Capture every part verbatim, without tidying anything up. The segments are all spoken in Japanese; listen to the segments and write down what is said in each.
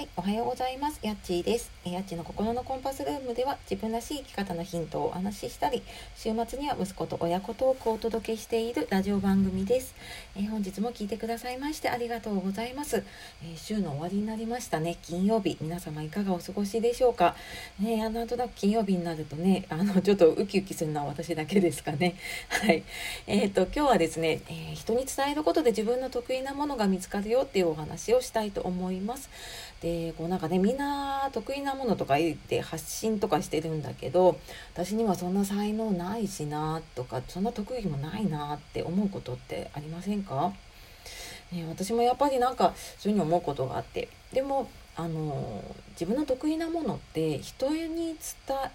はい、おはようございます。やっちーです。やっちーの心のコンパスルームでは自分らしい生き方のヒントをお話ししたり、週末には息子と親子トークをお届けしているラジオ番組です。えー、本日も聞いてくださいましてありがとうございます。えー、週の終わりになりましたね。金曜日、皆様いかがお過ごしでしょうか。ね、なんとなく金曜日になるとね、あのちょっとウキウキするのは私だけですかね。はい。えっと今日はですね、えー、人に伝えることで自分の得意なものが見つかるよっていうお話をしたいと思います。でこうなんかね、みんな得意なものとか言って発信とかしてるんだけど、私にはそんな才能ないしなとか、そんな得意もないなって思うことってありませんか、ね、私もやっぱりなんかそういうふうに思うことがあって、でもあの自分の得意なものって人に伝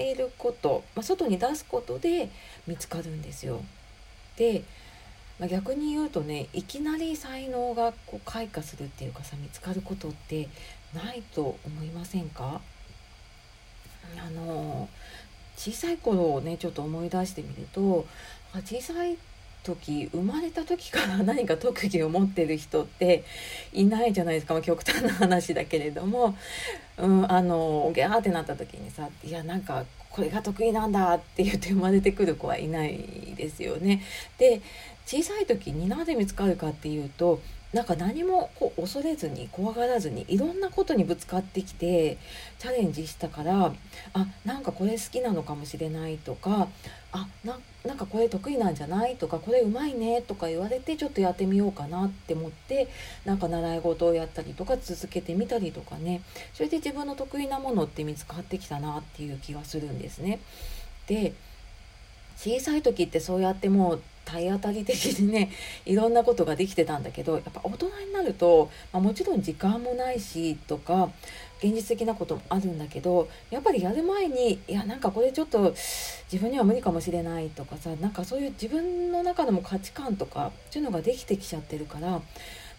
えること、まあ、外に出すことで見つかるんですよ。で、まあ、逆に言うとね、いきなり才能がこう開花するっていうかさ、見つかることってないと思いませんか？あの小さい頃をねちょっと思い出してみると、小さい時、生まれた時から何か特技を持ってる人っていないじゃないですか。まあ、極端な話だけれども、うん、あのギャーってなった時にさ、いやなんかこれが得意なんだって言って生まれてくる子はいないですよね。で、小さい時になぜ見つかるかっていうと、なんか何もこう恐れずに怖がらずにいろんなことにぶつかってきてチャレンジしたから、あ、なんかこれ好きなのかもしれないとか、あ な, なんかこれ得意なんじゃないとか、これうまいねとか言われて、ちょっとやってみようかなって思って、なんか習い事をやったりとか続けてみたりとかね、それで自分の得意なものって見つかってきたなっていう気がするんですね。で、小さい時ってそうやってもう体当たり的にね、いろんなことができてたんだけど、やっぱ大人になると、まあ、もちろん時間もないしとか現実的なこともあるんだけど、やっぱりやる前に、いやなんかこれちょっと自分には無理かもしれないとかさ、なんかそういう自分の中でも価値観とかっていうのができてきちゃってるから、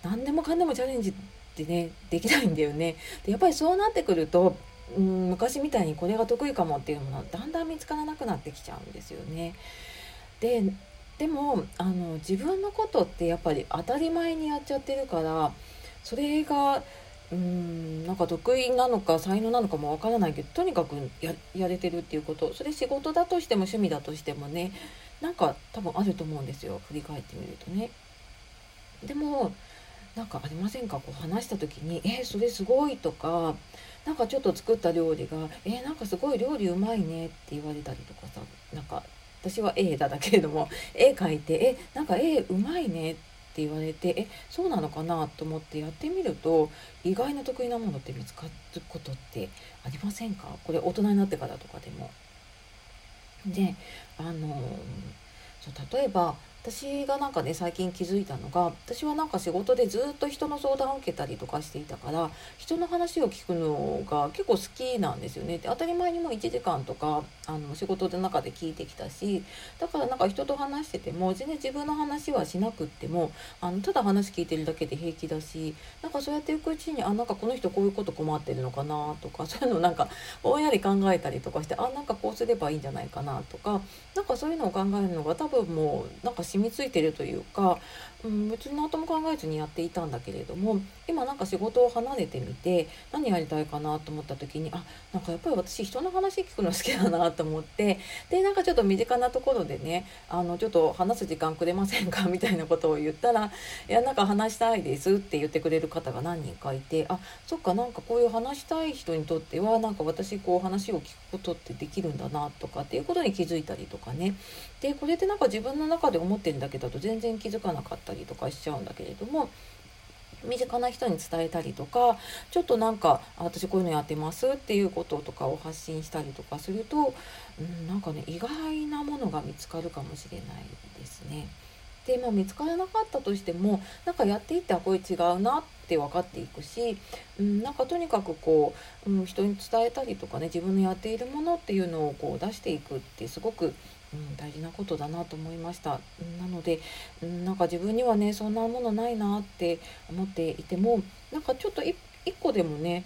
何でもかんでもチャレンジってねできないんだよね。でやっぱりそうなってくると、うん、昔みたいにこれが得意かもっていうのはだんだん見つからなくなってきちゃうんですよね。ででもあの自分のことってやっぱり当たり前にやっちゃってるから、それがうーんなんか得意なのか才能なのかもわからないけど、とにかく や, やれてるっていうこと、それ仕事だとしても趣味だとしてもね、なんか多分あると思うんですよ、振り返ってみるとね。でもなんかありませんか、こう話した時に、えー、それすごいとか、なんかちょっと作った料理が、えー、なんかすごい料理うまいねって言われたりとかさ、なんか私は絵だだけれども、絵描いて、え、なんか絵うまいねって言われて、え、そうなのかなと思ってやってみると、意外な得意なものって見つかることってありませんか？これ大人になってからとかでも。で、あのそう、例えば私がなんかね、最近気づいたのが、私はなんか仕事でずっと人の相談を受けたりとかしていたから、人の話を聞くのが結構好きなんですよね。で当たり前にもういちじかんとかあの仕事の中で聞いてきたし、だからなんか人と話してても全然自分の話はしなくっても、あのただ話聞いてるだけで平気だし、なんかそうやっていくうちに、あ、なんかこの人こういうこと困ってるのかなとか、そういうのなんかぼんやり考えたりとかして、あ、なんかこうすればいいんじゃないかなとか、なんかそういうのを考えるのが多分もうなんか染みついてるというか、うん、別に何とも考えずにやっていたんだけれども、今なんか仕事を離れてみて何やりたいかなと思った時に、あ、なんかやっぱり私人の話聞くの好きだなと思って、でなんかちょっと身近なところでね、あのちょっと話す時間くれませんかみたいなことを言ったら、いやなんか話したいですって言ってくれる方が何人かいて、あ、そっか、なんかこういう話したい人にとってはなんか私こう話を聞くことってできるんだなとかっていうことに気づいたりとかね。でこれってなんか自分の中で思ってるだけだと全然気づかなかったりとかしちゃうんだけれども、身近な人に伝えたりとか、ちょっとなんか私こういうのやってますっていうこととかを発信したりとかすると、うん、なんかね、意外なものが見つかるかもしれないですね。で、まあ、見つからなかったとしても、なんかやっていって、あ、これ違うなって分かっていくし、うん、なんかとにかくこう、うん、人に伝えたりとかね、自分のやっているものっていうのをこう出していくってすごくうん、大事なことだなと思いました。なので、うん、なんか自分にはね、そんなものないなって思っていても、なんかちょっと一個でもね、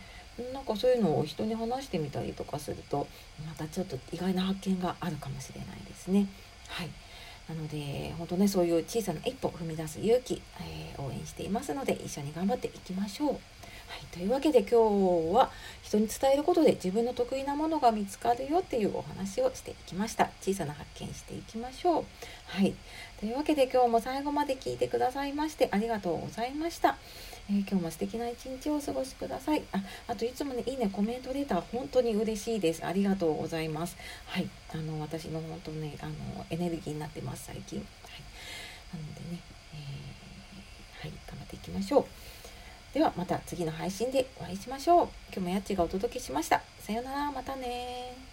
なんかそういうのを人に話してみたりとかすると、またちょっと意外な発見があるかもしれないですね。はい。なので、本当ね、そういう小さな一歩を踏み出す勇気、えー、応援していますので、一緒に頑張っていきましょう。はい、というわけで今日は人に伝えることで自分の得意なものが見つかるよっていうお話をしていきました。小さな発見していきましょう。はい、というわけで今日も最後まで聞いてくださいましてありがとうございました。えー、今日も素敵な一日をお過ごしください。あ、あといつもねいいねコメントレター本当に嬉しいです。ありがとうございます。はい、あの私の本当ねあのエネルギーになってます最近。はい、なのでね、えー、はい頑張っていきましょう。ではまた次の配信でお会いしましょう。今日もやっちがお届けしました。さようなら、またね。